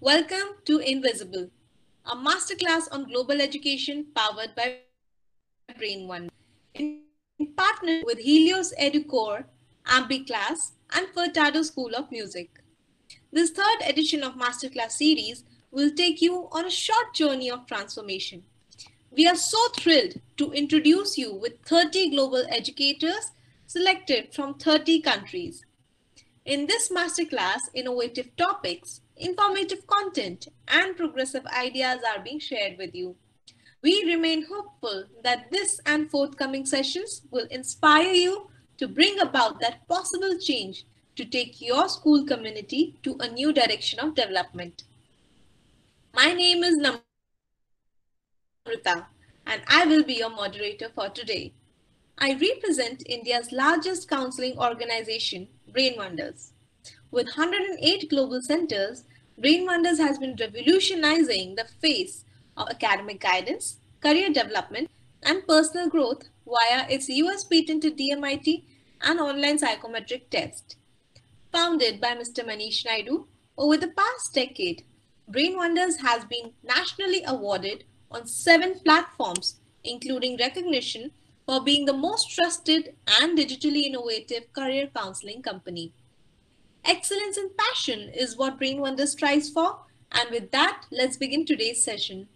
Welcome to Invisible, a masterclass on global education powered by Brain One, in partnership with Helios EduCore, AmbiClass, and Furtado School of Music. This third edition of masterclass series will take you on a short journey of transformation. We are so thrilled to introduce you with 30 global educators selected from 30 countries. In this masterclass, innovative topics, informative content and progressive ideas are being shared with you. We remain hopeful that this and forthcoming sessions will inspire you to bring about that possible change to take your school community to a new direction of development. My name is Namrata and I will be your moderator for today. I represent India's largest counseling organization, Brainwonders. With 108 global centers, Brainwonders has been revolutionizing the face of academic guidance, career development, and personal growth via its US patented DMIT and online psychometric test. Founded by Mr. Manish Naidu, over the past decade, Brainwonders has been nationally awarded on 7 platforms, including recognition for being the most trusted and digitally innovative career counseling company. Excellence and passion is what Brainwonders strives for, and with that, let's begin today's session.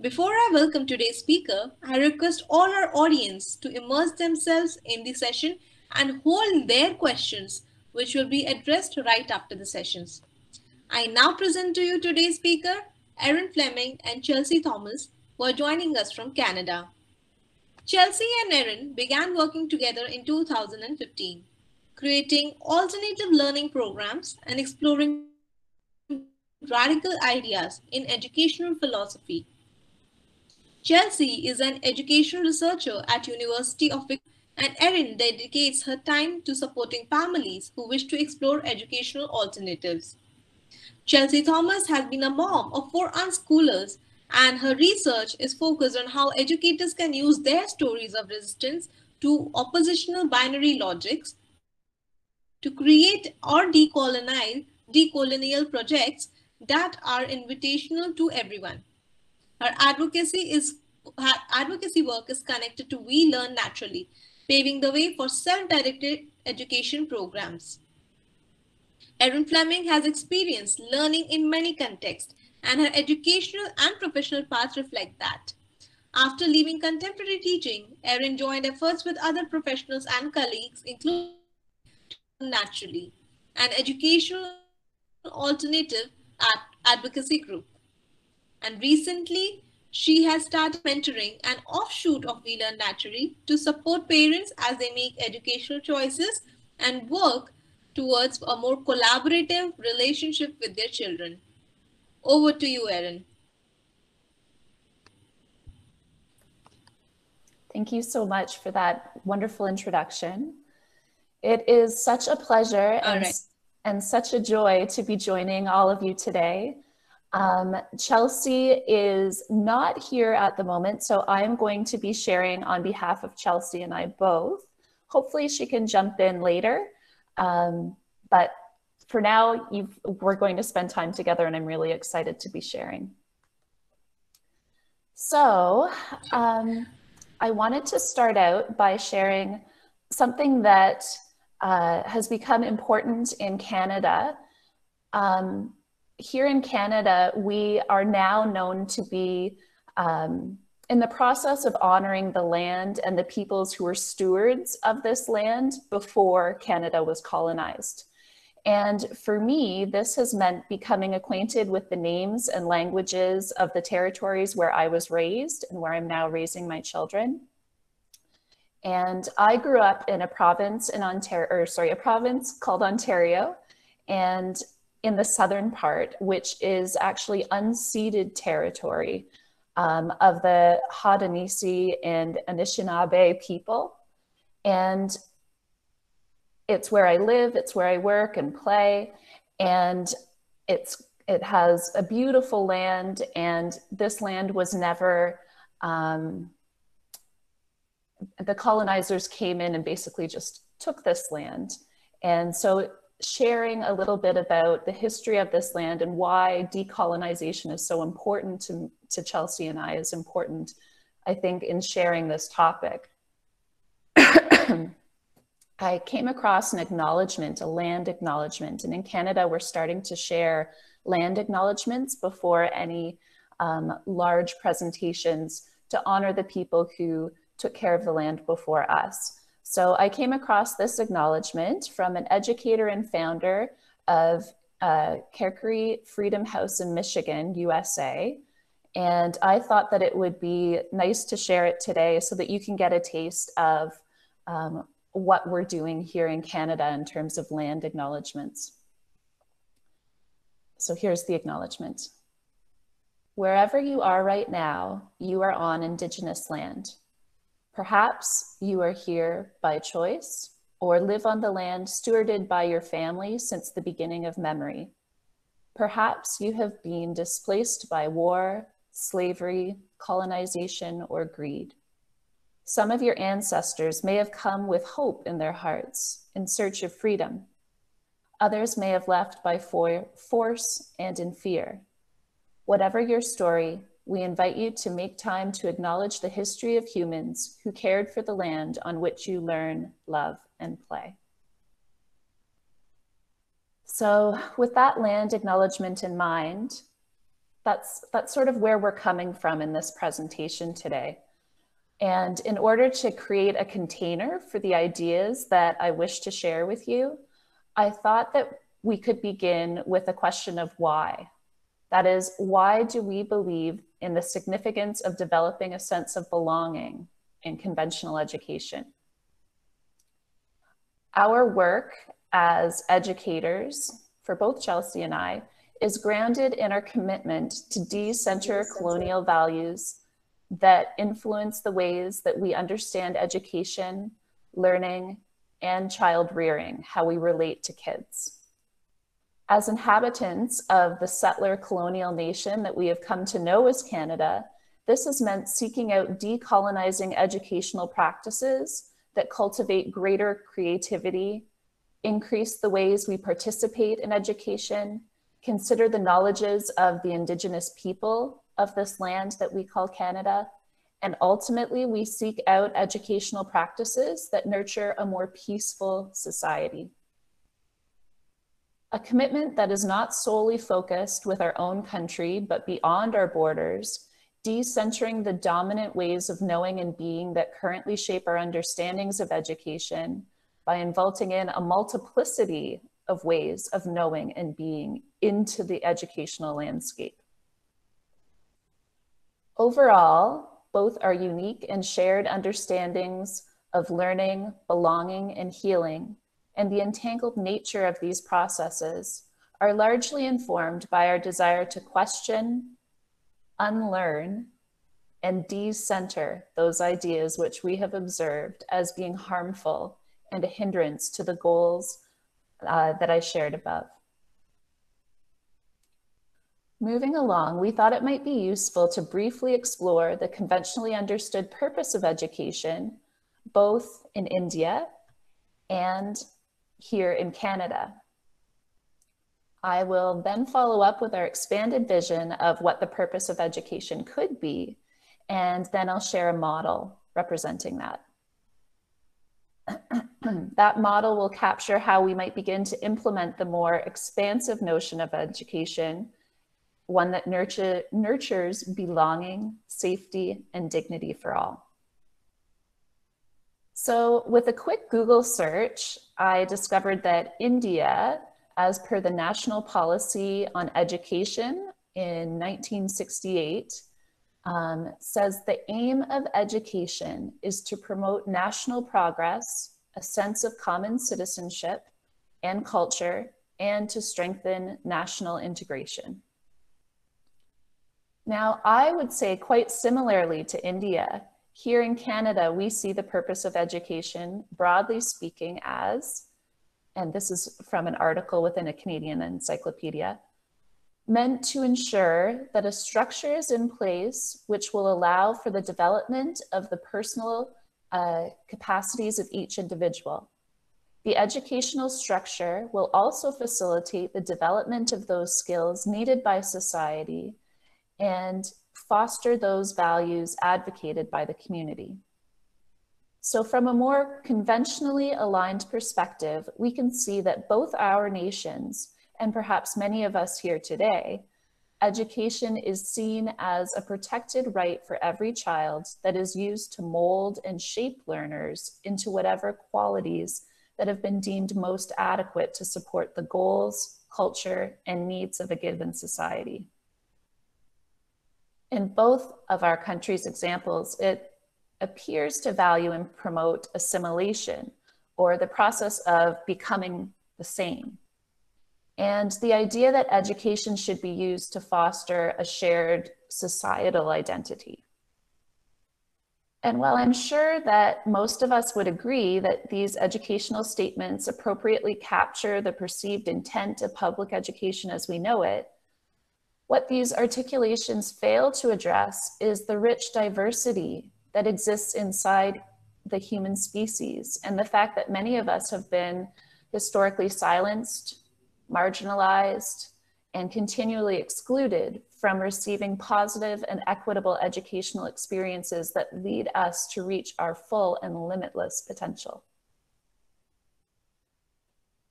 Before I welcome today's speaker, I request all our audience to immerse themselves in the session and hold their questions, which will be addressed right after the sessions. I now present to you today's speaker, Erin Fleming and Chelsea Thomas, who are joining us from Canada. Chelsea and Erin began working together in 2015. Creating alternative learning programs and exploring radical ideas in educational philosophy. Chelsea is an educational researcher at University of Victoria, and Erin dedicates her time to supporting families who wish to explore educational alternatives. Chelsea Thomas has been a mom of 4 unschoolers, and her research is focused on how educators can use their stories of resistance to oppositional binary logics to create or decolonize projects that are invitational to everyone. Her advocacy work is connected to We Learn Naturally, paving the way for self-directed education programs. Erin Fleming has experienced learning in many contexts, and her educational and professional paths reflect that. After leaving contemporary teaching, Erin joined efforts with other professionals and colleagues, including Naturally, an educational alternative advocacy group. And recently, she has started mentoring an offshoot of We Learn Naturally to support parents as they make educational choices and work towards a more collaborative relationship with their children. Over to you, Erin. Thank you so much for that wonderful introduction. It is such a pleasure and such a joy to be joining all of you today. Chelsea is not here at the moment, so I'm going to be sharing on behalf of Chelsea and I both. Hopefully she can jump in later, but for now we're going to spend time together and I'm really excited to be sharing. So I wanted to start out by sharing something that has become important in Canada. Here in Canada, we are now known to be in the process of honoring the land and the peoples who were stewards of this land before Canada was colonized. And for me, this has meant becoming acquainted with the names and languages of the territories where I was raised and where I'm now raising my children. And I grew up in a province in a province called Ontario, and in the southern part, which is actually unceded territory of the Haudenosaunee and Anishinaabe people. And it's where I live, it's where I work and play, and it has a beautiful land, and this land was never the colonizers came in and basically just took this land. And so sharing a little bit about the history of this land and why decolonization is so important to Chelsea and I, is important, I think, in sharing this topic. I came across an acknowledgement, a land acknowledgement, and in Canada we're starting to share land acknowledgements before any large presentations to honor the people who took care of the land before us. So I came across this acknowledgement from an educator and founder of Kerkere Freedom House in Michigan, USA. And I thought that it would be nice to share it today so that you can get a taste of what we're doing here in Canada in terms of land acknowledgements. So here's the acknowledgement. Wherever you are right now, you are on Indigenous land. Perhaps you are here by choice or live on the land stewarded by your family since the beginning of memory. Perhaps you have been displaced by war, slavery, colonization, or greed. Some of your ancestors may have come with hope in their hearts in search of freedom. Others may have left by force and in fear. Whatever your story, we invite you to make time to acknowledge the history of humans who cared for the land on which you learn, love, and play. So with that land acknowledgement in mind, that's sort of where we're coming from in this presentation today. And in order to create a container for the ideas that I wish to share with you, I thought that we could begin with a question of why. That is, why do we believe in the significance of developing a sense of belonging in conventional education? Our work as educators, for both Chelsea and I, is grounded in our commitment to decenter colonial values that influence the ways that we understand education, learning, and child rearing, how we relate to kids. As inhabitants of the settler colonial nation that we have come to know as Canada, this has meant seeking out decolonizing educational practices that cultivate greater creativity, increase the ways we participate in education, consider the knowledges of the Indigenous people of this land that we call Canada, and ultimately we seek out educational practices that nurture a more peaceful society. A commitment that is not solely focused with our own country, but beyond our borders, decentering the dominant ways of knowing and being that currently shape our understandings of education by involving in a multiplicity of ways of knowing and being into the educational landscape. Overall, both our unique and shared understandings of learning, belonging, and healing, and the entangled nature of these processes are largely informed by our desire to question, unlearn, and decenter those ideas which we have observed as being harmful and a hindrance to the goals that I shared above. Moving along, we thought it might be useful to briefly explore the conventionally understood purpose of education, both in India and here in Canada. I will then follow up with our expanded vision of what the purpose of education could be, and then I'll share a model representing that. That model will capture how we might begin to implement the more expansive notion of education, one that nurtures belonging, safety, and dignity for all. So with a quick Google search, I discovered that India, as per the National Policy on Education in 1968, says the aim of education is to promote national progress, a sense of common citizenship and culture, and to strengthen national integration. Now, I would say quite similarly to India, here in Canada, we see the purpose of education, broadly speaking, as, and this is from an article within a Canadian encyclopedia, meant to ensure that a structure is in place which will allow for the development of the personal capacities of each individual, The educational structure will also facilitate the development of those skills needed by society and foster those values advocated by the community. So from a more conventionally aligned perspective, we can see that both our nations, and perhaps many of us here today, education is seen as a protected right for every child that is used to mold and shape learners into whatever qualities that have been deemed most adequate to support the goals, culture, and needs of a given society. In both of our countries' examples, it appears to value and promote assimilation, or the process of becoming the same. And the idea that education should be used to foster a shared societal identity. And while I'm sure that most of us would agree that these educational statements appropriately capture the perceived intent of public education as we know it, what these articulations fail to address is the rich diversity that exists inside the human species, and the fact that many of us have been historically silenced, marginalized, and continually excluded from receiving positive and equitable educational experiences that lead us to reach our full and limitless potential.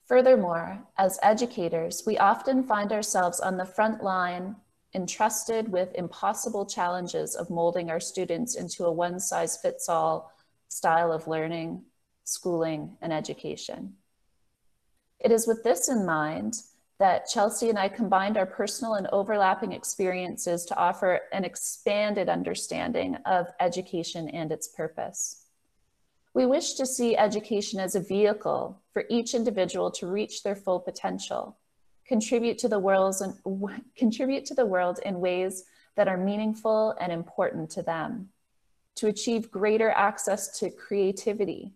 Furthermore, as educators, we often find ourselves on the front line, entrusted with impossible challenges of molding our students into a one-size-fits-all style of learning, schooling, and education. It is with this in mind that Chelsea and I combined our personal and overlapping experiences to offer an expanded understanding of education and its purpose. We wish to see education as a vehicle for each individual to reach their full potential, contribute to the world in ways that are meaningful and important to them, to achieve greater access to creativity,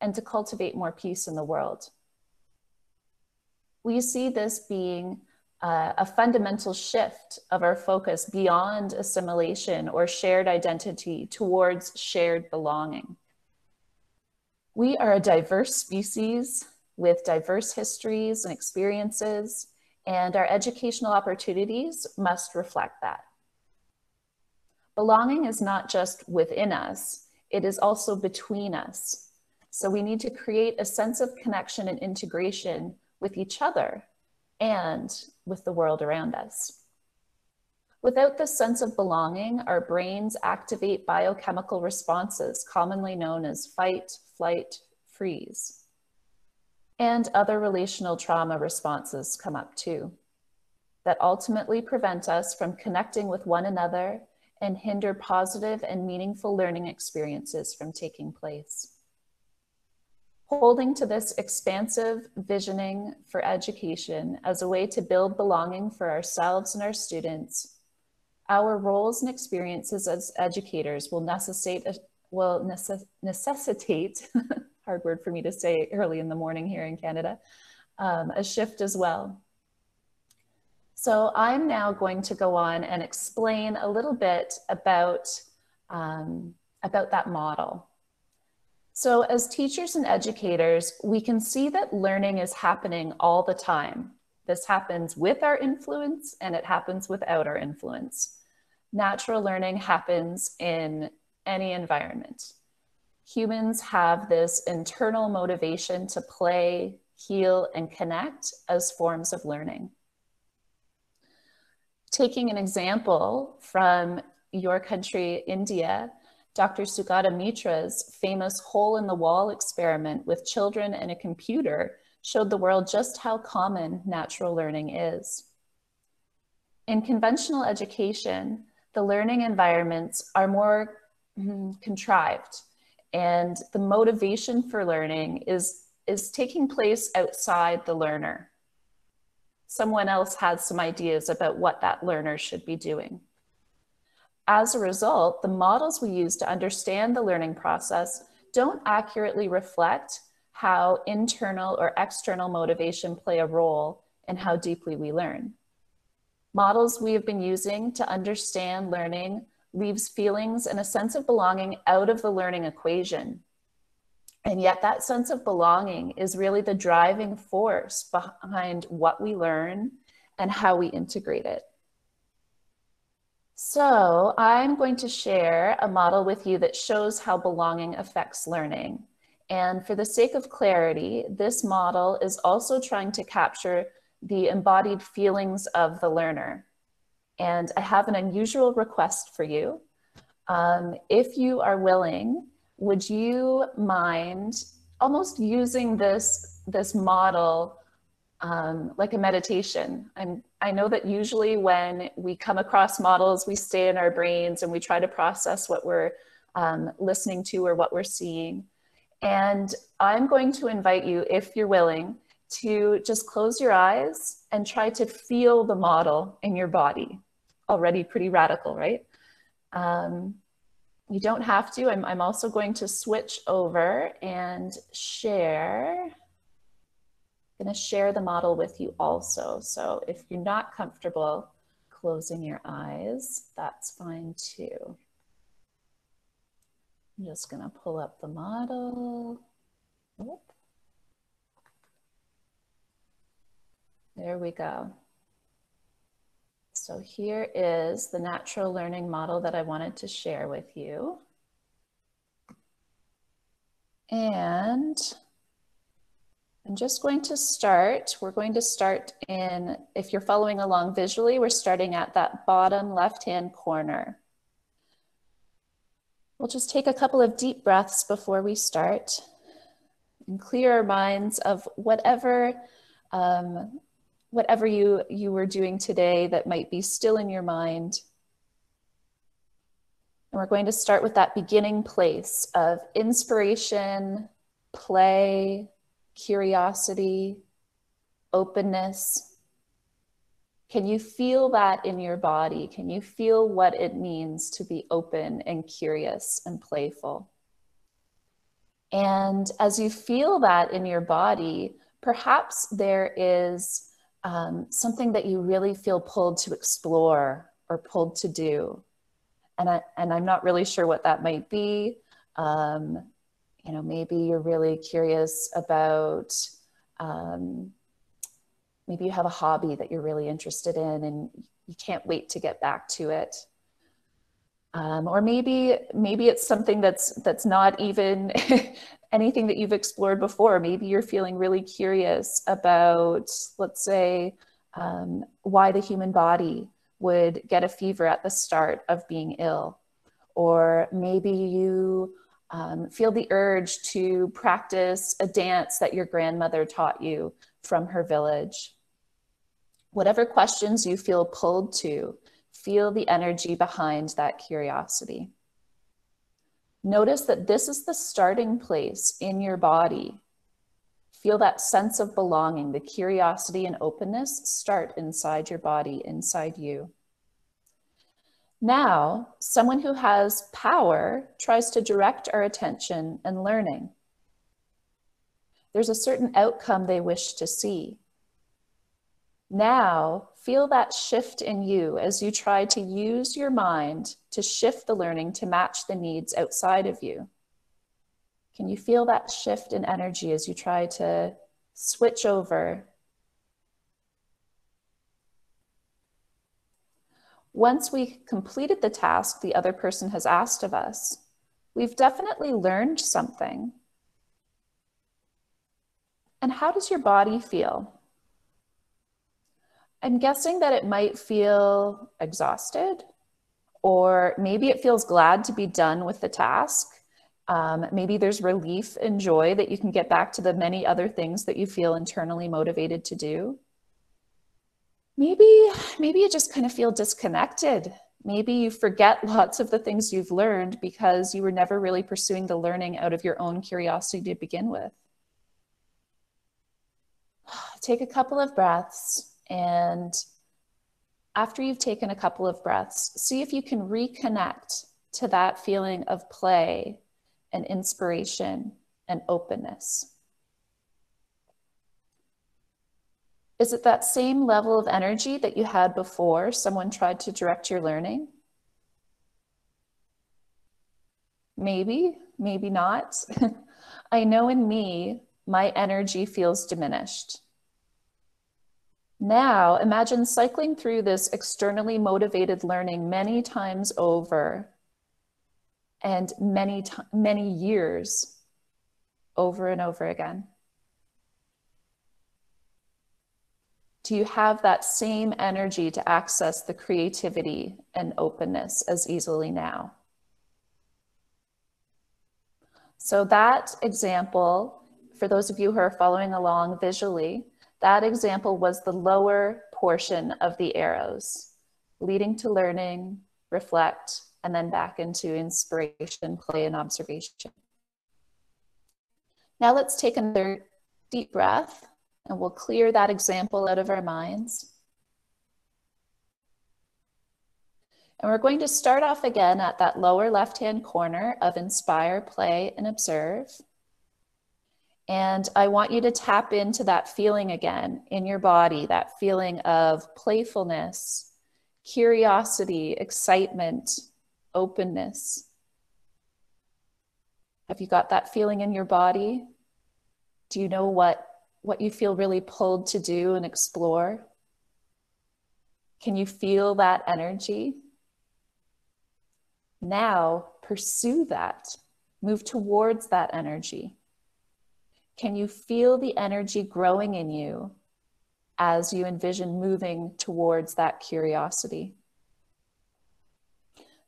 and to cultivate more peace in the world. We see this being a fundamental shift of our focus beyond assimilation or shared identity towards shared belonging. We are a diverse species with diverse histories and experiences, and our educational opportunities must reflect that. Belonging is not just within us, it is also between us. So we need to create a sense of connection and integration with each other and with the world around us. Without this sense of belonging, our brains activate biochemical responses commonly known as fight, flight, freeze. And other relational trauma responses come up too, that ultimately prevent us from connecting with one another and hinder positive and meaningful learning experiences from taking place. Holding to this expansive visioning for education as a way to build belonging for ourselves and our students, our roles and experiences as educators will necessitate hard word for me to say early in the morning here in Canada, a shift as well. So I'm now going to go on and explain a little bit about that model. So as teachers and educators, we can see that learning is happening all the time. This happens with our influence and it happens without our influence. Natural learning happens in any environment. Humans have this internal motivation to play, heal, and connect as forms of learning. Taking an example from your country, India, Dr. Sugata Mitra's famous hole-in-the-wall experiment with children and a computer showed the world just how common natural learning is. In conventional education, the learning environments are more contrived. And the motivation for learning is taking place outside the learner. Someone else has some ideas about what that learner should be doing. As a result, the models we use to understand the learning process don't accurately reflect how internal or external motivation play a role in how deeply we learn. Models we have been using to understand learning leaves feelings and a sense of belonging out of the learning equation, And yet that sense of belonging is really the driving force behind what we learn and how we integrate it. So I'm going to share a model with you that shows how belonging affects learning. And for the sake of clarity, this model is also trying to capture the embodied feelings of the learner. And I have an unusual request for you. If you are willing, would you mind almost using this model like a meditation? I know that usually when we come across models, we stay in our brains and we try to process what we're listening to or what we're seeing. And I'm going to invite you, if you're willing, to just close your eyes and try to feel the model in your body. Already pretty radical, right? You don't have to. I'm also going to switch over and share. I'm going to share the model with you also. So if you're not comfortable closing your eyes, that's fine too. I'm just going to pull up the model. Oop. There we go. So here is the natural learning model that I wanted to share with you. And I'm just going to start, we're going to start in, if you're following along visually, we're starting at that bottom left-hand corner. We'll just take a couple of deep breaths before we start and clear our minds of whatever you were doing today that might be still in your mind. And we're going to start with that beginning place of inspiration, play, curiosity, openness. Can you feel that in your body? Can you feel what it means to be open and curious and playful? And as you feel that in your body, perhaps there is something that you really feel pulled to explore or pulled to do. And I'm not really sure what that might be. You know, maybe you're really curious about, maybe you have a hobby that you're really interested in and you can't wait to get back to it. Or maybe it's something that's not even anything that you've explored before. Maybe you're feeling really curious about, let's say, why the human body would get a fever at the start of being ill. Or maybe you feel the urge to practice a dance that your grandmother taught you from her village. Whatever questions you feel pulled to, feel the energy behind that curiosity. Notice that this is the starting place in your body. Feel that sense of belonging, the curiosity and openness start inside your body, inside you. Now, someone who has power tries to direct our attention and learning. There's a certain outcome they wish to see. Now, feel that shift in you as you try to use your mind to shift the learning to match the needs outside of you. Can you feel that shift in energy as you try to switch over? Once we completed the task the other person has asked of us, we've definitely learned something. And how does your body feel? I'm guessing that it might feel exhausted, or maybe it feels glad to be done with the task. Maybe there's relief and joy that you can get back to the many other things that you feel internally motivated to do. Maybe you just kind of feel disconnected. Maybe you forget lots of the things you've learned because you were never really pursuing the learning out of your own curiosity to begin with. Take a couple of breaths. And after you've taken a couple of breaths, see if you can reconnect to that feeling of play and inspiration and openness. Is it that same level of energy that you had before someone tried to direct your learning? Maybe, maybe not. I know in me, my energy feels diminished. Now imagine cycling through this externally motivated learning many times over and many years over and over again. Do you have that same energy to access the creativity and openness as easily now? So that example, for those of you who are following along visually, that example was the lower portion of the arrows, leading to learning, reflect, and then back into inspiration, play, and observation. Now let's take another deep breath, and we'll clear that example out of our minds. And we're going to start off again at that lower left-hand corner of inspire, play, and observe. And I want you to tap into that feeling again in your body, that feeling of playfulness, curiosity, excitement, openness. Have you got that feeling in your body? Do you know what you feel really pulled to do and explore? Can you feel that energy? Now pursue that, move towards that energy. Can you feel the energy growing in you as you envision moving towards that curiosity?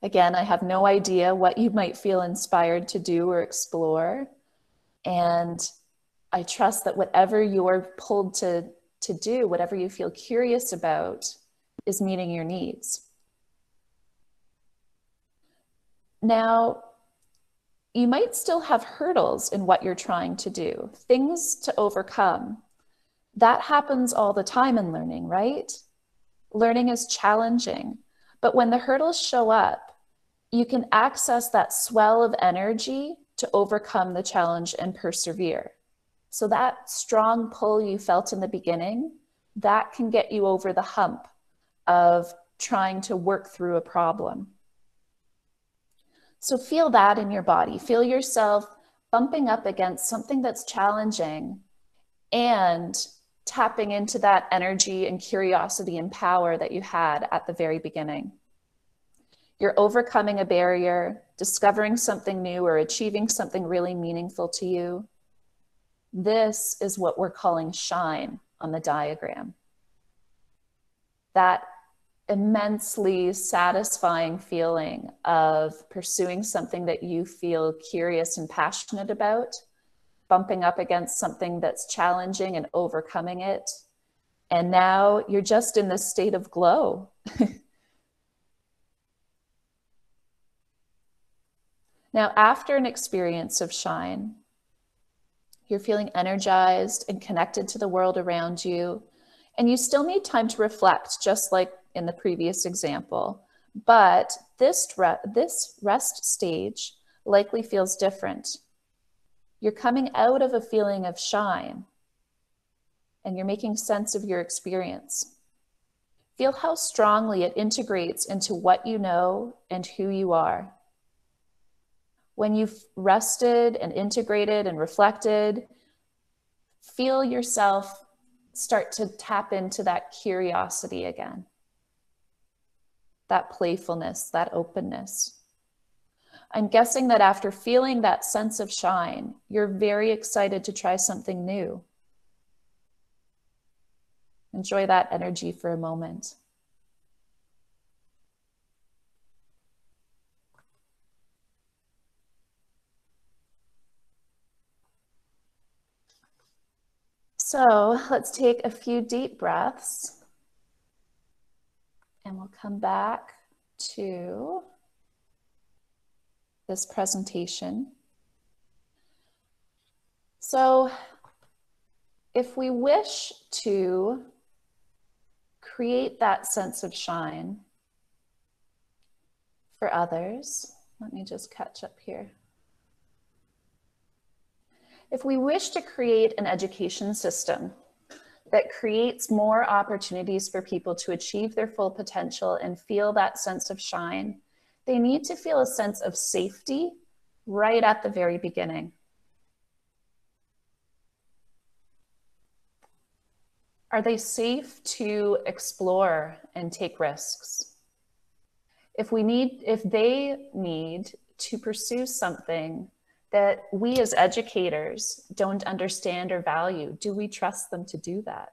Again, I have no idea what you might feel inspired to do or explore, and I trust that whatever you're pulled to do, whatever you feel curious about, is meeting your needs. Now, you might still have hurdles in what you're trying to do, things to overcome. That happens all the time in learning, right? Learning is challenging, but when the hurdles show up, you can access that swell of energy to overcome the challenge and persevere. So that strong pull you felt in the beginning, that can get you over the hump of trying to work through a problem. So feel that in your body. Feel yourself bumping up against something that's challenging and tapping into that energy and curiosity and power that you had at the very beginning. You're overcoming a barrier, discovering something new, or achieving something really meaningful to you. This is what we're calling shine on the diagram. That immensely satisfying feeling of pursuing something that you feel curious and passionate about, bumping up against something that's challenging and overcoming it. And now you're just in this state of glow. Now, after an experience of shine, you're feeling energized and connected to the world around you. And you still need time to reflect, just like in the previous example. But this rest stage likely feels different. You're coming out of a feeling of shine, and you're making sense of your experience. Feel how strongly it integrates into what you know and who you are. When you've rested and integrated and reflected, feel yourself start to tap into that curiosity again, that playfulness, that openness. I'm guessing that after feeling that sense of shine, you're very excited to try something new. Enjoy that energy for a moment. So let's take a few deep breaths and we'll come back to this presentation. So if we wish to create that sense of shine for others, let me just catch up here. If we wish to create an education system that creates more opportunities for people to achieve their full potential and feel that sense of shine, they need to feel a sense of safety right at the very beginning. Are they safe to explore and take risks? If they need to pursue something that we as educators don't understand or value, do we trust them to do that?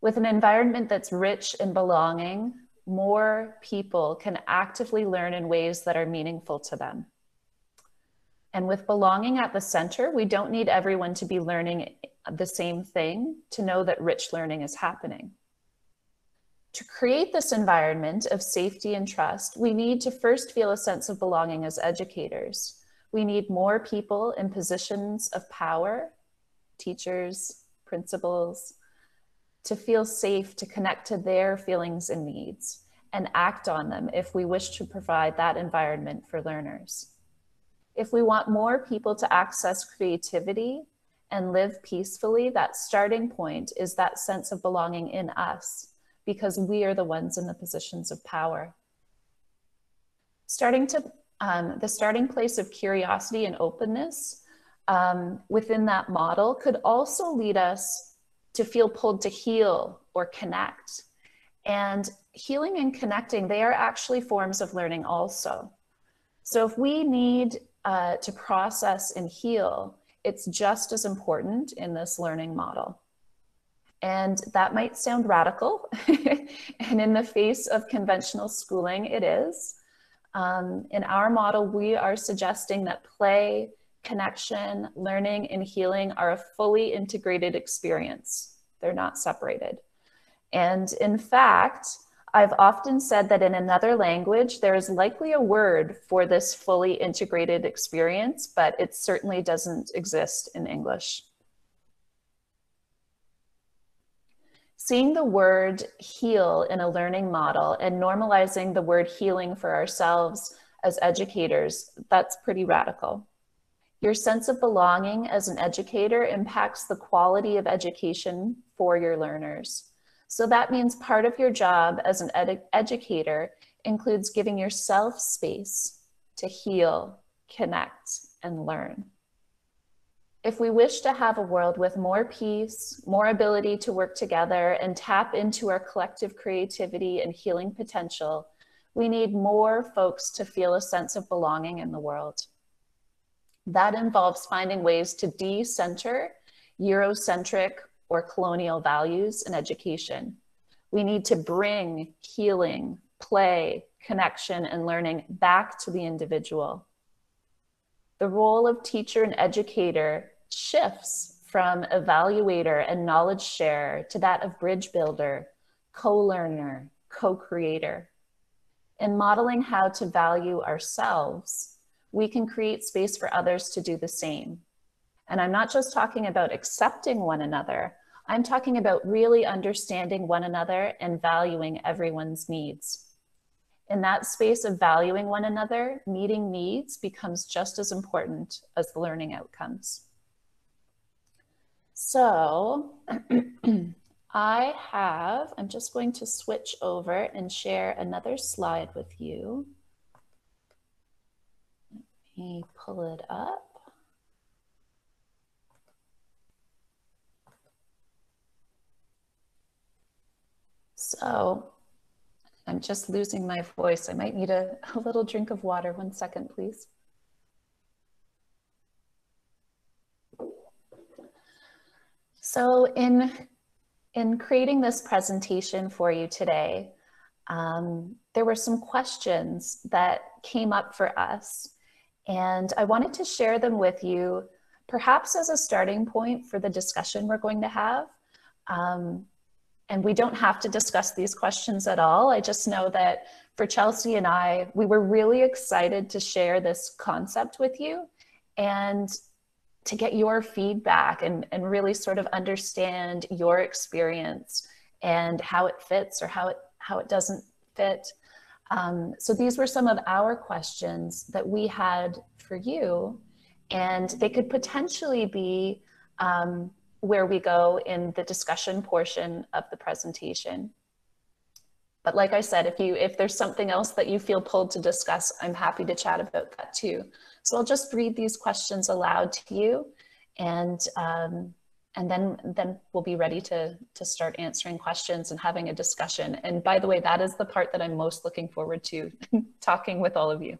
With an environment that's rich in belonging, more people can actively learn in ways that are meaningful to them. And with belonging at the center, we don't need everyone to be learning the same thing to know that rich learning is happening. To create this environment of safety and trust, we need to first feel a sense of belonging as educators. We need more people in positions of power, teachers, principals, to feel safe to connect to their feelings and needs and act on them if we wish to provide that environment for learners. If we want more people to access creativity and live peacefully, that starting point is that sense of belonging in us, because we are the ones in the positions of power. The starting place of curiosity and openness within that model could also lead us to feel pulled to heal or connect. And healing and connecting, they are actually forms of learning also. So if we need to process and heal, it's just as important in this learning model. And that might sound radical, and in the face of conventional schooling, it is. In our model, we are suggesting that play, connection, learning, and healing are a fully integrated experience. They're not separated. And in fact, I've often said that in another language, there is likely a word for this fully integrated experience, but it certainly doesn't exist in English. Seeing the word heal in a learning model and normalizing the word healing for ourselves as educators, that's pretty radical. Your sense of belonging as an educator impacts the quality of education for your learners. So that means part of your job as an educator includes giving yourself space to heal, connect, and learn. If we wish to have a world with more peace, more ability to work together and tap into our collective creativity and healing potential, we need more folks to feel a sense of belonging in the world. That involves finding ways to de-center Eurocentric or colonial values in education. We need to bring healing, play, connection, and learning back to the individual. The role of teacher and educator shifts from evaluator and knowledge sharer to that of bridge builder, co-learner, co-creator. In modeling how to value ourselves, we can create space for others to do the same. And I'm not just talking about accepting one another, I'm talking about really understanding one another and valuing everyone's needs. In that space of valuing one another, meeting needs becomes just as important as the learning outcomes. So I'm just going to switch over and share another slide with you. Let me pull it up. So I'm just losing my voice. I might need a little drink of water. 1 second, please. So in creating this presentation for you today, there were some questions that came up for us, and I wanted to share them with you, perhaps as a starting point for the discussion we're going to have. And we don't have to discuss these questions at all. I just know that for Chelsea and I, we were really excited to share this concept with you and to get your feedback and really sort of understand your experience and how it fits or how it doesn't fit. So these were some of our questions that we had for you, and they could potentially be where we go in the discussion portion of the presentation. But like I said, if there's something else that you feel pulled to discuss, I'm happy to chat about that too. So I'll just read these questions aloud to you, and And then we'll be ready to start answering questions and having a discussion. And by the way, that is the part that I'm most looking forward to talking with all of you.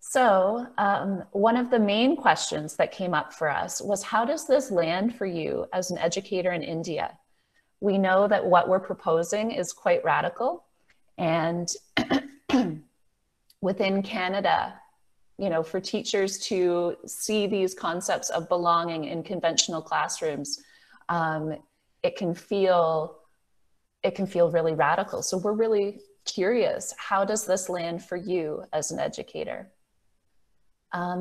So one of the main questions that came up for us was, how does this land for you as an educator in India? We know that what we're proposing is quite radical, and within Canada, you know, for teachers to see these concepts of belonging in conventional classrooms, it can feel really radical. So we're really curious, how does this land for you as an educator?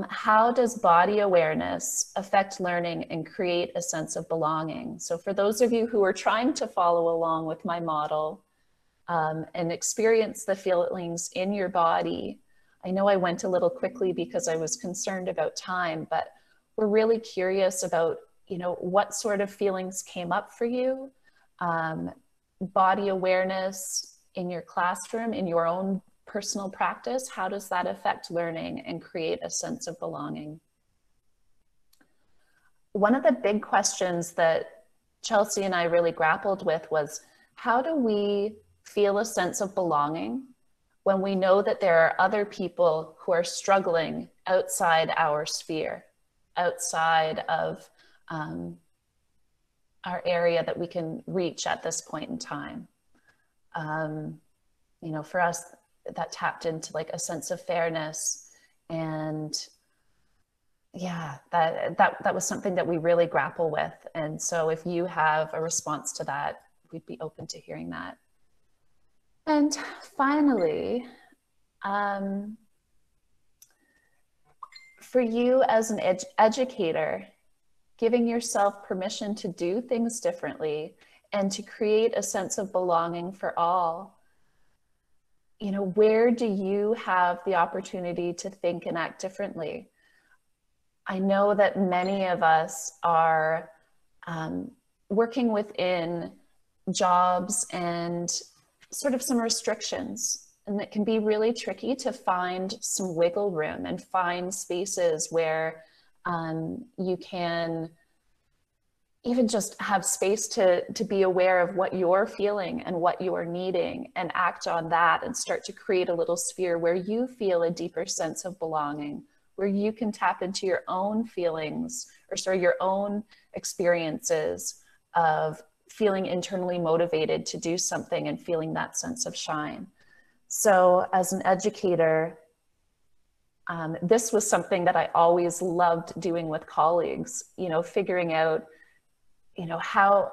How does body awareness affect learning and create a sense of belonging? So for those of you who are trying to follow along with my model and experience the feelings in your body, I know I went a little quickly because I was concerned about time, but we're really curious about, you know, what sort of feelings came up for you, body awareness in your classroom, in your own personal practice, how does that affect learning and create a sense of belonging? One of the big questions that Chelsea and I really grappled with was, how do we feel a sense of belonging when we know that there are other people who are struggling outside our sphere, outside of our area that we can reach at this point in time? You know, for us, that tapped into like a sense of fairness, and yeah, that was something that we really grapple with. And so if you have a response to that, we'd be open to hearing that. And finally, for you as an educator, giving yourself permission to do things differently and to create a sense of belonging for all, you know, where do you have the opportunity to think and act differently? I know that many of us are working within jobs and sort of some restrictions, and it can be really tricky to find some wiggle room and find spaces where you can even just have space to be aware of what you're feeling and what you're needing and act on that, and start to create a little sphere where you feel a deeper sense of belonging, where you can tap into your own feelings, or sorry, your own experiences of feeling internally motivated to do something and feeling that sense of shine. So as an educator, this was something that I always loved doing with colleagues, you know, figuring out, you know,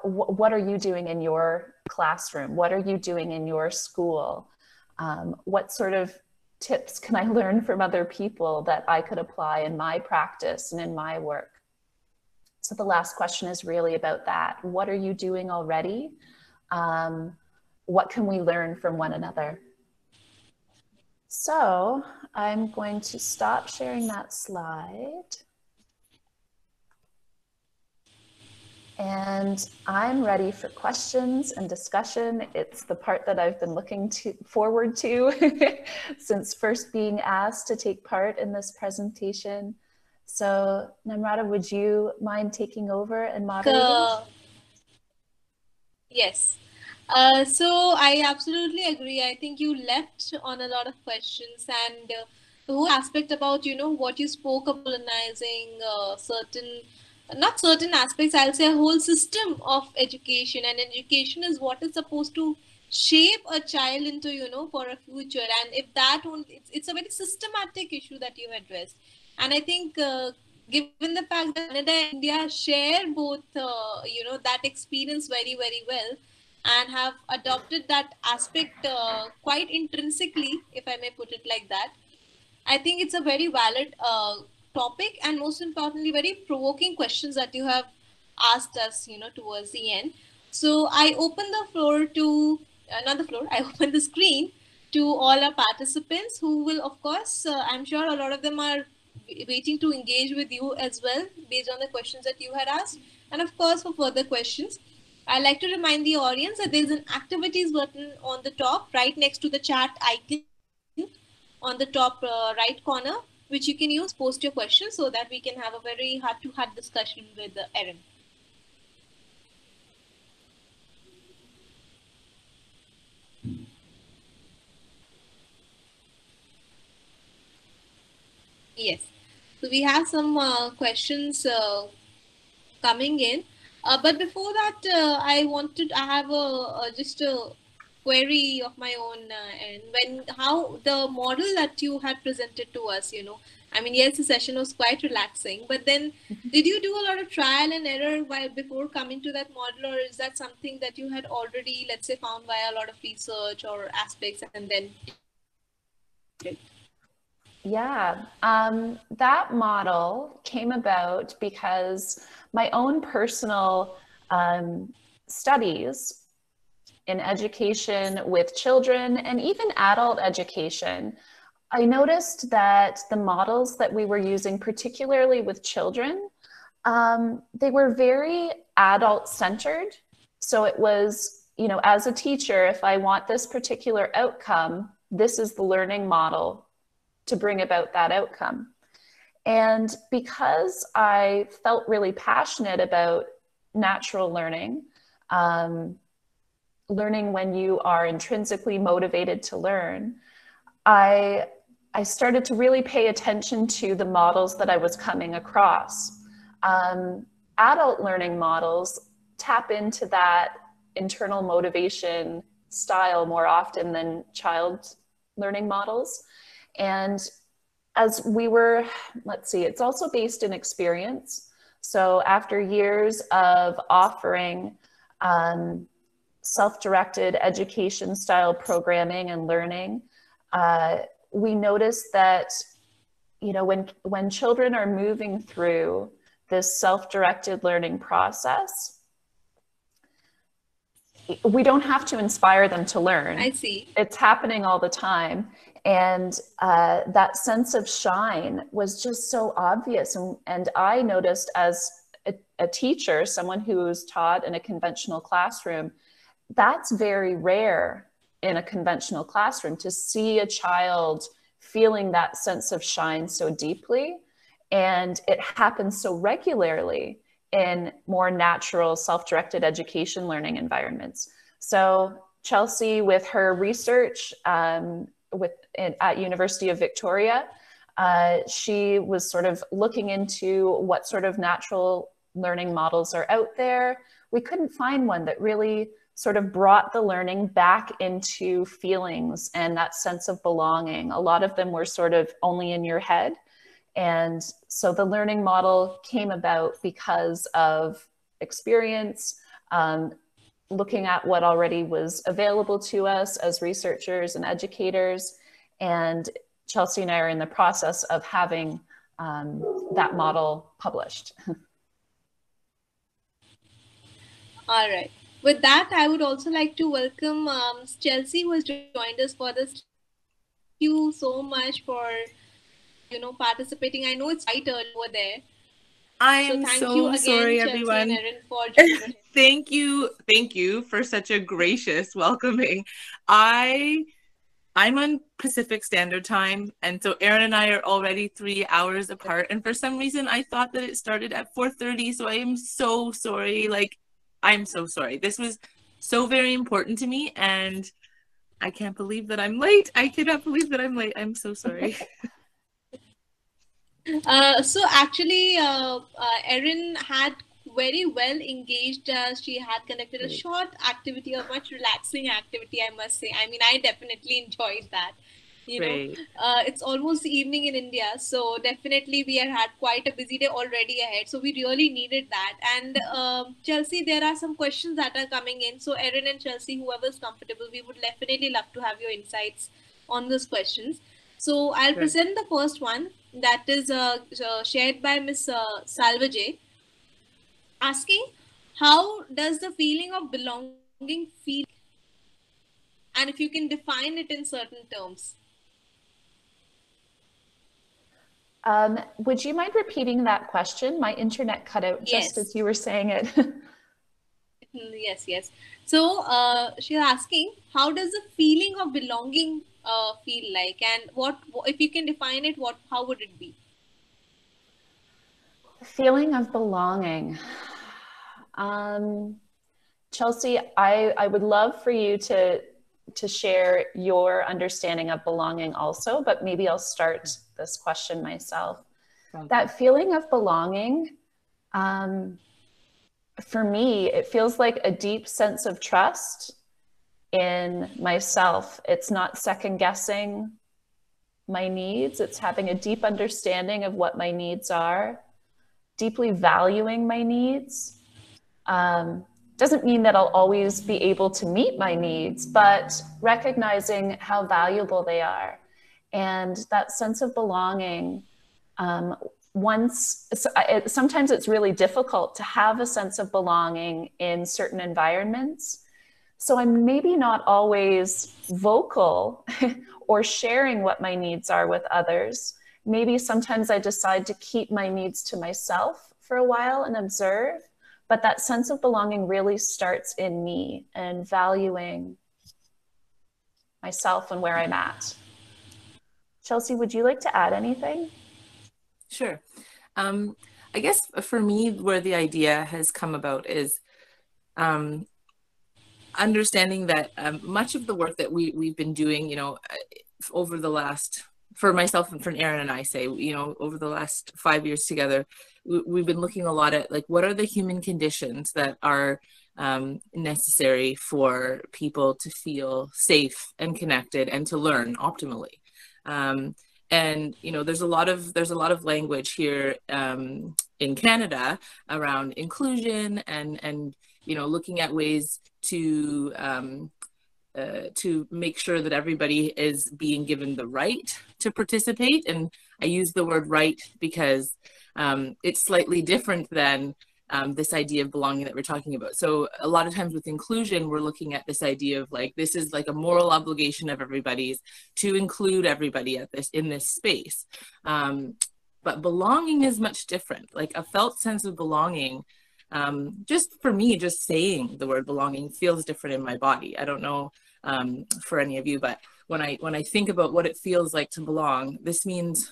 what are you doing in your classroom? What are you doing in your school? What sort of tips can I learn from other people that I could apply in my practice and in my work? So the last question is really about that. What are you doing already? What can we learn from one another? So I'm going to stop sharing that slide. And I'm ready for questions and discussion. It's the part that I've been looking forward to since first being asked to take part in this presentation. So Namrata, would you mind taking over and moderating? Yes. So I absolutely agree. I think you left on a lot of questions, and the whole aspect about, you know, what you spoke about, colonizing not certain aspects, I'll say a whole system of education, and education is what is supposed to shape a child into, you know, for a future. And if that only, it's a very systematic issue that you've addressed. And I think given the fact that Canada and India share both, you know, that experience very, very well, and have adopted that aspect quite intrinsically, if I may put it like that, I think it's a very valid topic, and most importantly, very provoking questions that you have asked us, you know, towards the end. So I open the floor to, not the floor, I open the screen to all our participants who will, of course, I'm sure a lot of them are waiting to engage with you as well based on the questions that you had asked. And of course, for further questions, I'd like to remind the audience that there's an activities button on the top right next to the chat icon on the top right corner, which you can use, post your questions so that we can have a very heart-to-heart discussion with Erin. Yes. So we have some questions coming in. But before that, I have just a query of my own, and how the model that you had presented to us, you know, I mean, yes, the session was quite relaxing, but then did you do a lot of trial and error before coming to that model, or is that something that you had already, let's say, found via a lot of research or aspects and then? Yeah, that model came about because my own personal studies in education with children and even adult education, I noticed that the models that we were using, particularly with children, they were very adult-centered. So it was, you know, as a teacher, if I want this particular outcome, this is the learning model to bring about that outcome. And because I felt really passionate about natural learning, learning when you are intrinsically motivated to learn, I started to really pay attention to the models that I was coming across. Adult learning models tap into that internal motivation style more often than child learning models. And as we were, let's see, it's also based in experience. So after years of offering self-directed education style programming and learning, we noticed that, you know, when children are moving through this self-directed learning process, we don't have to inspire them to learn. I see. It's happening all the time. And that sense of shine was just so obvious. And I noticed as a teacher, someone who's taught in a conventional classroom, that's very rare in a conventional classroom, to see a child feeling that sense of shine so deeply. And it happens so regularly in more natural self-directed education learning environments. So Chelsea, with her research at University of Victoria, she was sort of looking into what sort of natural learning models are out there. We couldn't find one that really sort of brought the learning back into feelings and that sense of belonging. A lot of them were sort of only in your head. And so the learning model came about because of experience, looking at what already was available to us as researchers and educators. And Chelsea and I are in the process of having that model published. All right. With that, I would also like to welcome Chelsea, who has joined us for this. Thank you so much for, you know, participating. I know it's quite early over there. I am so sorry, everyone. Thank you for such a gracious welcoming. I'm on Pacific Standard Time, and so Erin and I are already 3 hours apart. And for some reason, I thought that it started at 4:30. So I am so sorry. Like, I'm so sorry. This was so very important to me, and I can't believe that I'm late. I cannot believe that I'm late. I'm so sorry. So actually, Erin had very well engaged. She had conducted a short activity, a much relaxing activity, I must say. I mean, I definitely enjoyed that. You know, it's almost evening in India, so definitely we have had quite a busy day already ahead. So we really needed that. And Chelsea, there are some questions that are coming in. So Erin and Chelsea, whoever's comfortable, we would definitely love to have your insights on those questions. So I'll present the first one that is shared by Ms. Salvage, asking, how does the feeling of belonging feel? And if you can define it in certain terms. Would you mind repeating that question? My internet cut out just as you were saying it. Yes, yes. So she's asking, how does the feeling of belonging feel like? And what, if you can define it, what, how would it be? The feeling of belonging. Chelsea, I would love for you to to share your understanding of belonging also, but maybe I'll start this question myself. Right. That feeling of belonging, for me, it feels like a deep sense of trust in myself. It's not second guessing my needs. It's having a deep understanding of what my needs are, deeply valuing my needs. Doesn't mean that I'll always be able to meet my needs, but recognizing how valuable they are. And that sense of belonging, sometimes it's really difficult to have a sense of belonging in certain environments. So I'm maybe not always vocal or sharing what my needs are with others. Maybe sometimes I decide to keep my needs to myself for a while and observe, but that sense of belonging really starts in me and valuing myself and where I'm at. Chelsea, would you like to add anything? Sure. I guess for me, where the idea has come about is understanding that much of the work that we've been doing, you know, over the last, for myself and for Erin and I say, you know, over the last 5 years together, we've been looking a lot at like, what are the human conditions that are necessary for people to feel safe and connected and to learn optimally? And, you know, there's a lot of language here in Canada around inclusion and, you know, looking at ways to make sure that everybody is being given the right to participate. And I use the word right because it's slightly different than this idea of belonging that we're talking about. So a lot of times with inclusion, we're looking at this idea of like, this is like a moral obligation of everybody's to include everybody at this in this space. But belonging is much different. Like a felt sense of belonging, just for me, just saying the word belonging feels different in my body. I don't know for any of you, but when I think about what it feels like to belong, this means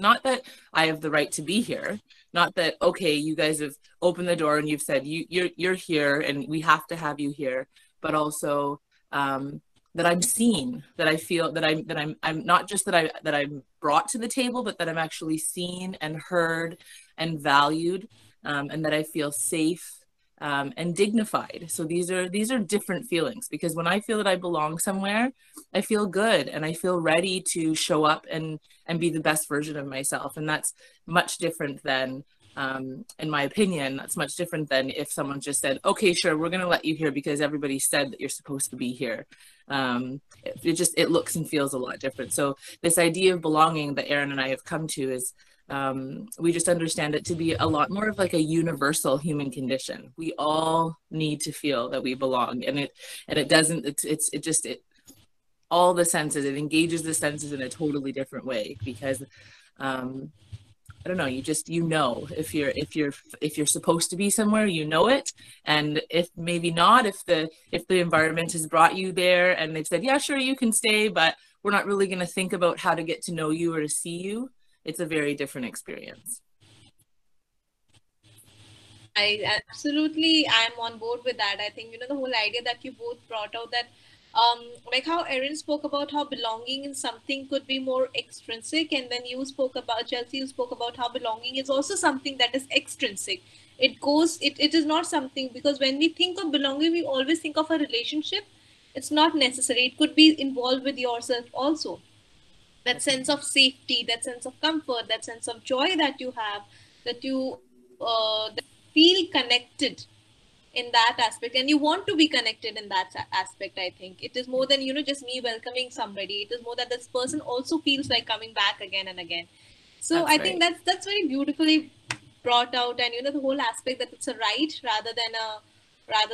not that I have the right to be here, not that, okay, you guys have opened the door and you've said you're here and we have to have you here, but also that I'm seen, that I feel that I'm not just that I'm brought to the table, but that I'm actually seen and heard and valued, and that I feel safe and dignified. So these are different feelings, because when I feel that I belong somewhere, I feel good and I feel ready to show up and be the best version of myself. And that's much different than, in my opinion, that's much different than if someone just said, okay, sure, we're going to let you here because everybody said that you're supposed to be here. It looks and feels a lot different. So this idea of belonging that Erin and I have come to is, we just understand it to be a lot more of like a universal human condition. We all need to feel that we belong, and it all the senses, it engages the senses in a totally different way, because I don't know, you know if you're supposed to be somewhere, you know it, and if maybe not, if the environment has brought you there and they've said, yeah, sure, you can stay, but we're not really going to think about how to get to know you or to see you. It's a very different experience. I'm on board with that. I think, you know, the whole idea that you both brought out that, like how Erin spoke about how belonging in something could be more extrinsic. And then you spoke about, Chelsea, you spoke about how belonging is also something that is extrinsic. It is not something, because when we think of belonging, we always think of a relationship. It's not necessary. It could be involved with yourself also. That sense of safety, that sense of comfort, that sense of joy that you have, that you that feel connected in that aspect, and you want to be connected in that aspect. I think it is more than, you know, just me welcoming somebody. It is more that this person also feels like coming back again and again. So I think that's very beautifully brought out, and you know, the whole aspect that it's a right rather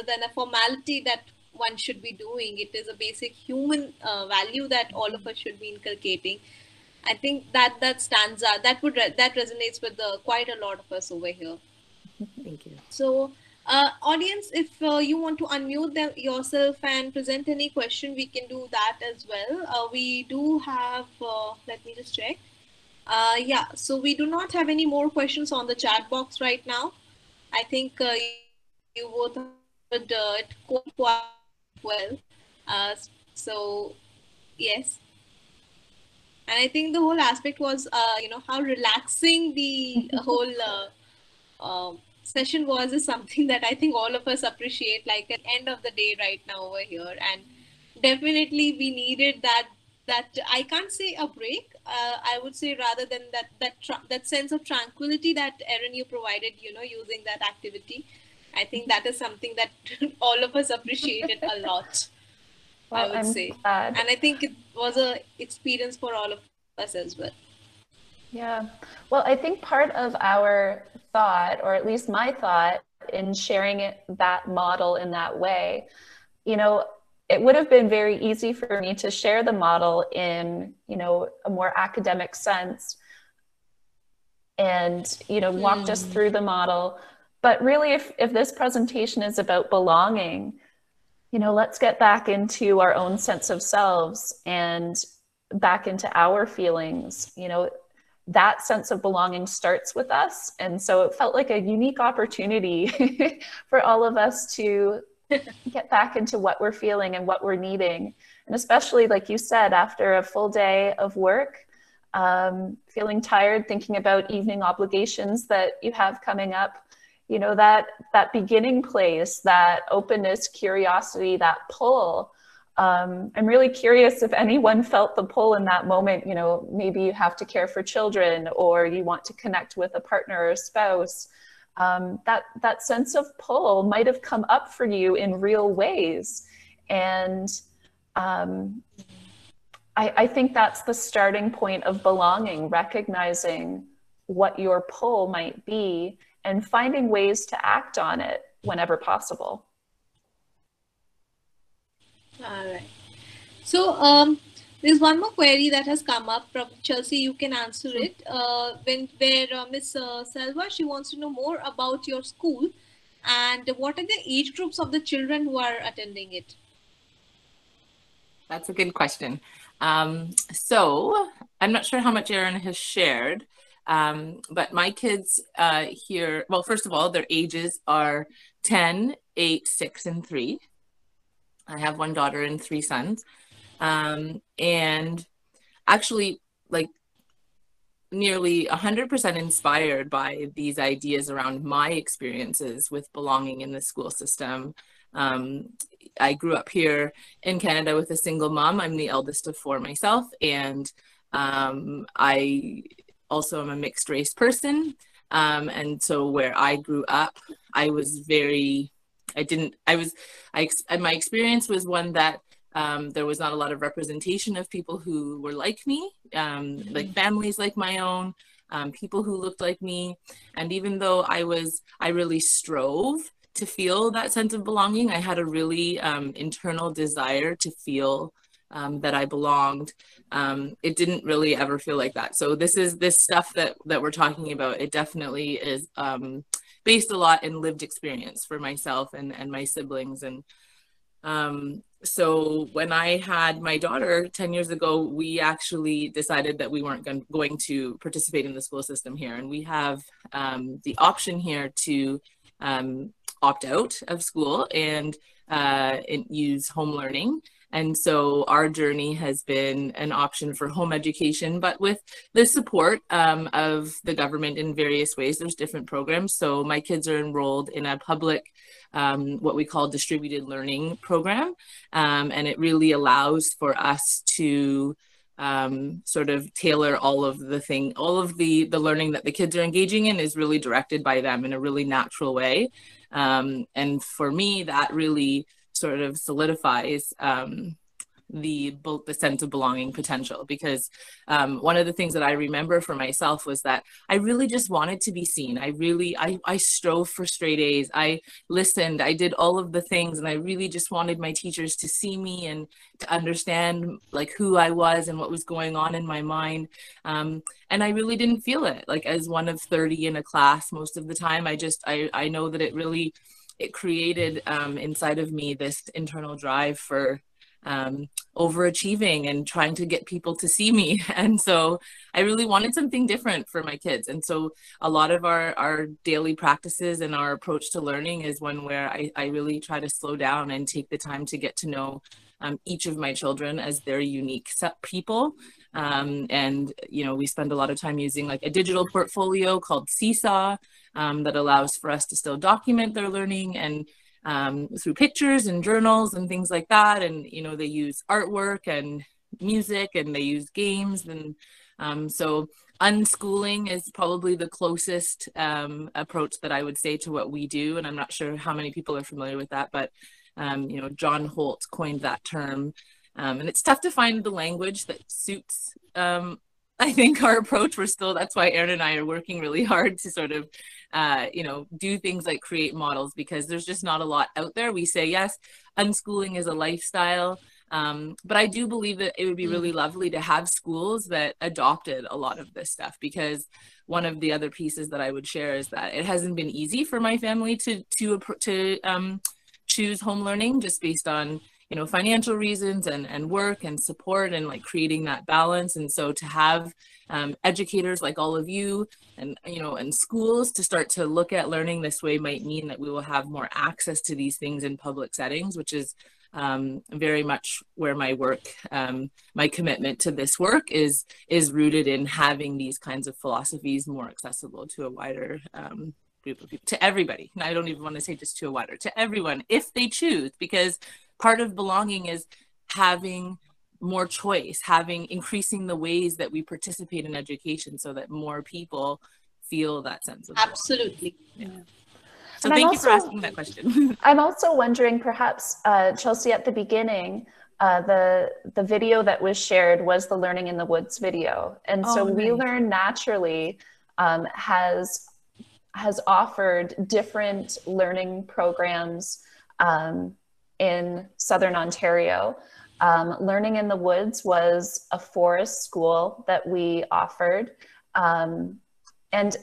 than a formality that one should be doing. It is a basic human value that all of us should be inculcating. I think that stanza that resonates with quite a lot of us over here. Thank you. So, audience, if you want to unmute yourself and present any question, we can do that as well. We do have. Let me just check. Yeah. So we do not have any more questions on the chat box right now. I think you both covered it quite well. So yes. And I think the whole aspect was, you know, how relaxing the whole session was is something that I think all of us appreciate, like at the end of the day right now over here. And definitely we needed that I can't say a break. I would say rather than that sense of tranquility that Erin, you provided, you know, using that activity. I think that is something that all of us appreciated a lot. Well, I'm glad. And I think it was an experience for all of us as well. Yeah, well, I think part of our thought, or at least my thought in sharing it, that model in that way, you know, it would have been very easy for me to share the model in, you know, a more academic sense and, you know, walk us through the model. But really, if this presentation is about belonging, you know, let's get back into our own sense of selves and back into our feelings. You know, that sense of belonging starts with us. And so it felt like a unique opportunity for all of us to get back into what we're feeling and what we're needing. And especially, like you said, after a full day of work, feeling tired, thinking about evening obligations that you have coming up, you know, that beginning place, that openness, curiosity, that pull. I'm really curious if anyone felt the pull in that moment. You know, maybe you have to care for children, or you want to connect with a partner or a spouse. That sense of pull might have come up for you in real ways. And I think that's the starting point of belonging, recognizing what your pull might be and finding ways to act on it whenever possible. All right. So there's one more query that has come up from Chelsea. You can answer it. Where Miss Selva, she wants to know more about your school and what are the age groups of the children who are attending it? That's a good question. So I'm not sure how much Erin has shared, but my kids here, well, first of all, their ages are 10, 8, 6, and 3. I have one daughter and 3 sons. And actually, like, nearly 100% inspired by these ideas around my experiences with belonging in the school system. I grew up here in Canada with a single mom. I'm the eldest of 4 myself, and I also am a mixed race person, and so where I grew up, I was very, my experience was one that there was not a lot of representation of people who were like me, like families like my own, people who looked like me. And even though I really strove to feel that sense of belonging, I had a really internal desire to feel that I belonged. It didn't really ever feel like that. So this stuff that we're talking about, it definitely is based a lot in lived experience for myself and my siblings. And so when I had my daughter 10 years ago, we actually decided that we weren't going to participate in the school system here. And we have the option here to opt out of school and use home learning. And so our journey has been an option for home education, but with the support of the government in various ways. There's different programs. So my kids are enrolled in a public, what we call distributed learning program. And it really allows for us to sort of tailor all of the learning that the kids are engaging in is really directed by them in a really natural way. And for me, that really sort of solidifies the sense of belonging potential, because one of the things that I remember for myself was that I really just wanted to be seen. I strove for straight A's. I listened. I did all of the things, and I really just wanted my teachers to see me and to understand like who I was and what was going on in my mind. And I really didn't feel it. Like as one of 30 in a class most of the time, I know that it really, it created inside of me this internal drive for overachieving and trying to get people to see me. And so I really wanted something different for my kids. And so a lot of our daily practices and our approach to learning is one where I really try to slow down and take the time to get to know each of my children as their unique set people. And, you know, we spend a lot of time using like a digital portfolio called Seesaw that allows for us to still document their learning and through pictures and journals and things like that. And, you know, they use artwork and music and they use games. And so unschooling is probably the closest approach that I would say to what we do. And I'm not sure how many people are familiar with that, but, you know, John Holt coined that term. And it's tough to find the language that suits, I think, our approach. We're still, that's why Erin and I are working really hard to sort of, you know, do things like create models, because there's just not a lot out there. We say, yes, unschooling is a lifestyle. But I do believe that it would be really lovely to have schools that adopted a lot of this stuff, because one of the other pieces that I would share is that it hasn't been easy for my family to choose home learning, just based on, you know, financial reasons and work and support and like creating that balance. And so to have educators like all of you and, you know, and schools to start to look at learning this way might mean that we will have more access to these things in public settings, which is very much where my work, my commitment to this work is rooted in having these kinds of philosophies more accessible to a wider group of people, to everybody. And I don't even want to say just to a wider, to everyone, if they choose, because part of belonging is having more choice, having, increasing the ways that we participate in education so that more people feel that sense of belonging. Absolutely. Yeah. So and thank you for asking that question. I'm also wondering, perhaps, Chelsea, at the beginning, the video that was shared was the Learning in the Woods video. And so We Learn Naturally has offered different learning programs in Southern Ontario. Learning in the Woods was a forest school that we offered. And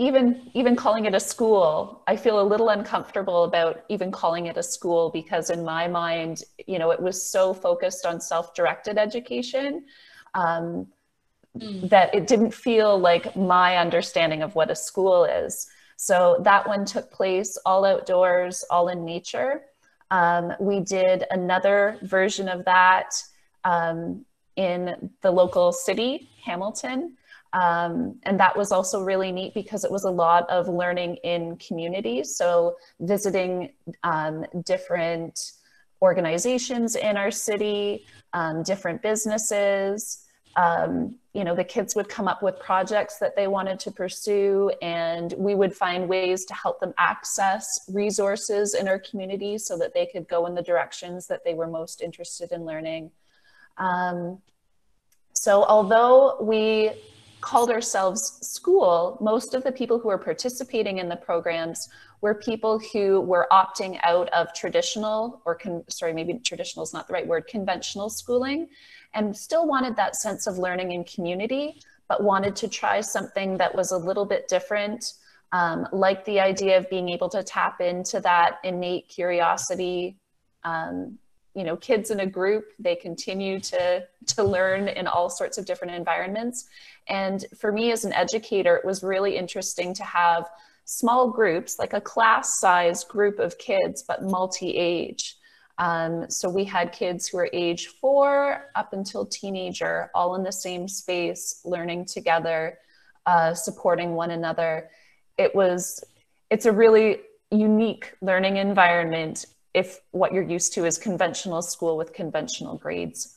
even calling it a school, I feel a little uncomfortable about even calling it a school, because in my mind, you know, it was so focused on self-directed education that it didn't feel like my understanding of what a school is. So that one took place all outdoors, all in nature. We did another version of that in the local city, Hamilton. And that was also really neat because it was a lot of learning in community. So visiting different organizations in our city, different businesses, you know, the kids would come up with projects that they wanted to pursue, and we would find ways to help them access resources in our community so that they could go in the directions that they were most interested in learning. So although we called ourselves school, most of the people who were participating in the programs were people who were opting out of traditional, or sorry, maybe traditional is not the right word, conventional schooling, and still wanted that sense of learning in community, but wanted to try something that was a little bit different, like the idea of being able to tap into that innate curiosity. You know, kids in a group, they continue to learn in all sorts of different environments. And for me as an educator, it was really interesting to have small groups, like a class-size group of kids, but multi-age. So we had kids who were age 4 up until teenager, all in the same space, learning together, supporting one another. It's a really unique learning environment if what you're used to is conventional school with conventional grades.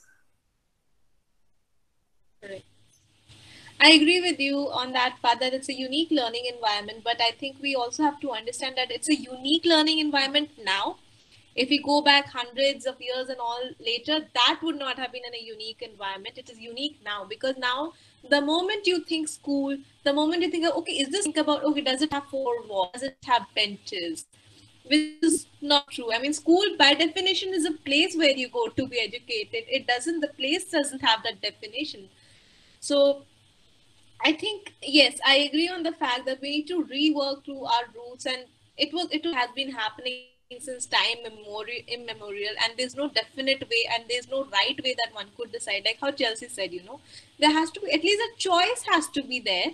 Right. I agree with you on that part, that it's a unique learning environment, but I think we also have to understand that it's a unique learning environment now. If we go back hundreds of years and all later, that would not have been in a unique environment. It is unique now, because now the moment you think school, the moment you think, okay, does it have 4 walls? Does it have benches? Which is not true. I mean, school by definition is a place where you go to be educated. The place doesn't have that definition. So I think, yes, I agree on the fact that we need to rework through our roots, and it has been happening since time immemorial, and there's no definite way and there's no right way that one could decide, like how Chelsea said, you know, there has to be, at least a choice has to be there.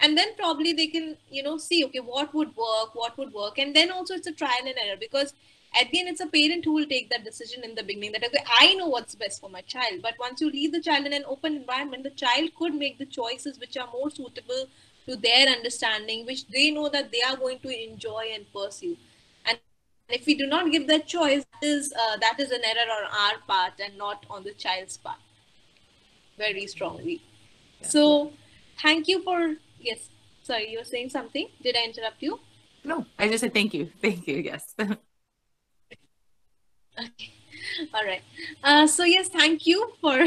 And then probably they can, you know, see, okay, what would work, and then also it's a trial and error, because again, it's a parent who will take that decision in the beginning that, okay, I know what's best for my child. But once you leave the child in an open environment, the child could make the choices which are more suitable to their understanding, which they know that they are going to enjoy and pursue. And if we do not give that choice, that is an error on our part and not on the child's part. Very strongly. Yeah. So thank you for, yes, sorry, you were saying something. Did I interrupt you? No, I just said thank you. Thank you, yes. Okay. All right. So yes, thank you for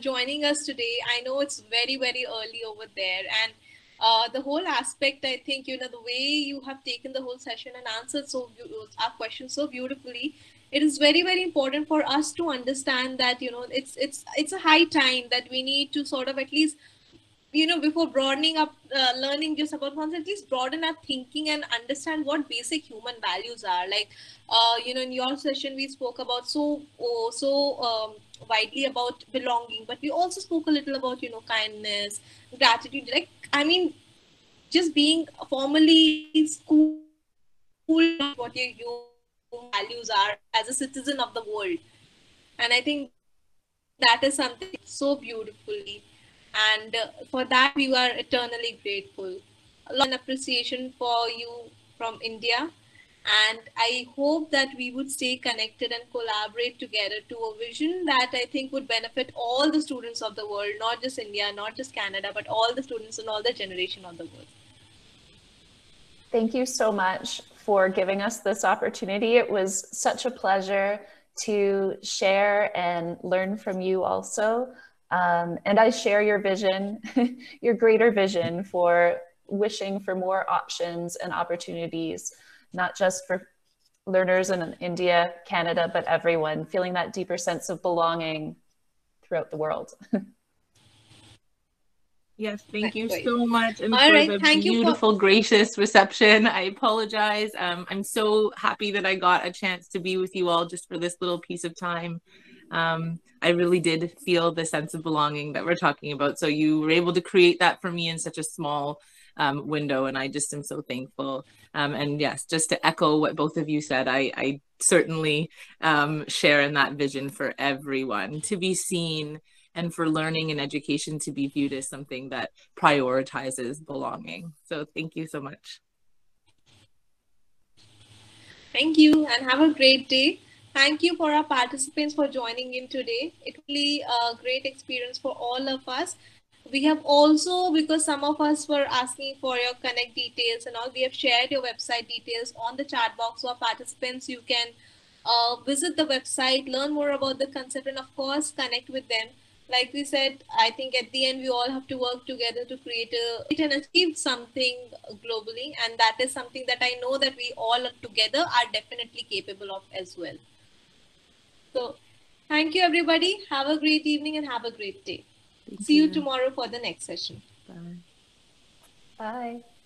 joining us today. I know it's very, very early over there. And the whole aspect, I think, you know, the way you have taken the whole session and answered our questions so beautifully, it is very, very important for us to understand that, you know, it's a high time that we need to sort of at least, you know, before broadening up learning just about once, at least broaden our thinking and understand what basic human values are. Like, you know, in your session, we spoke about so widely about belonging, but we also spoke a little about, you know, kindness, gratitude. Like, I mean, just being formally in school, what your values are as a citizen of the world. And I think that is something so beautifully. And for that, we are eternally grateful. A lot of appreciation for you from India. And I hope that we would stay connected and collaborate together to a vision that I think would benefit all the students of the world, not just India, not just Canada, but all the students and all the generation of the world. Thank you so much for giving us this opportunity. It was such a pleasure to share and learn from you also. And I share your vision, your greater vision for wishing for more options and opportunities, not just for learners in India, Canada, but everyone, feeling that deeper sense of belonging throughout the world. Yes, thank you so much. And all right, thank you for the beautiful, gracious reception. I apologize. I'm so happy that I got a chance to be with you all just for this little piece of time. I really did feel the sense of belonging that we're talking about. So you were able to create that for me in such a small window, and I just am so thankful. And yes, just to echo what both of you said, I certainly share in that vision for everyone to be seen and for learning and education to be viewed as something that prioritizes belonging. So thank you so much. Thank you, and have a great day. Thank you for our participants for joining in today. It will be a great experience for all of us. We have also, because some of us were asking for your connect details and all, we have shared your website details on the chat box. So our participants, you can visit the website, learn more about the concept, and of course, connect with them. Like we said, I think at the end, we all have to work together to create and achieve something globally. And that is something that I know that we all together are definitely capable of as well. So thank you, everybody. Have a great evening and have a great day. Thank you. See you tomorrow for the next session. Bye. Bye.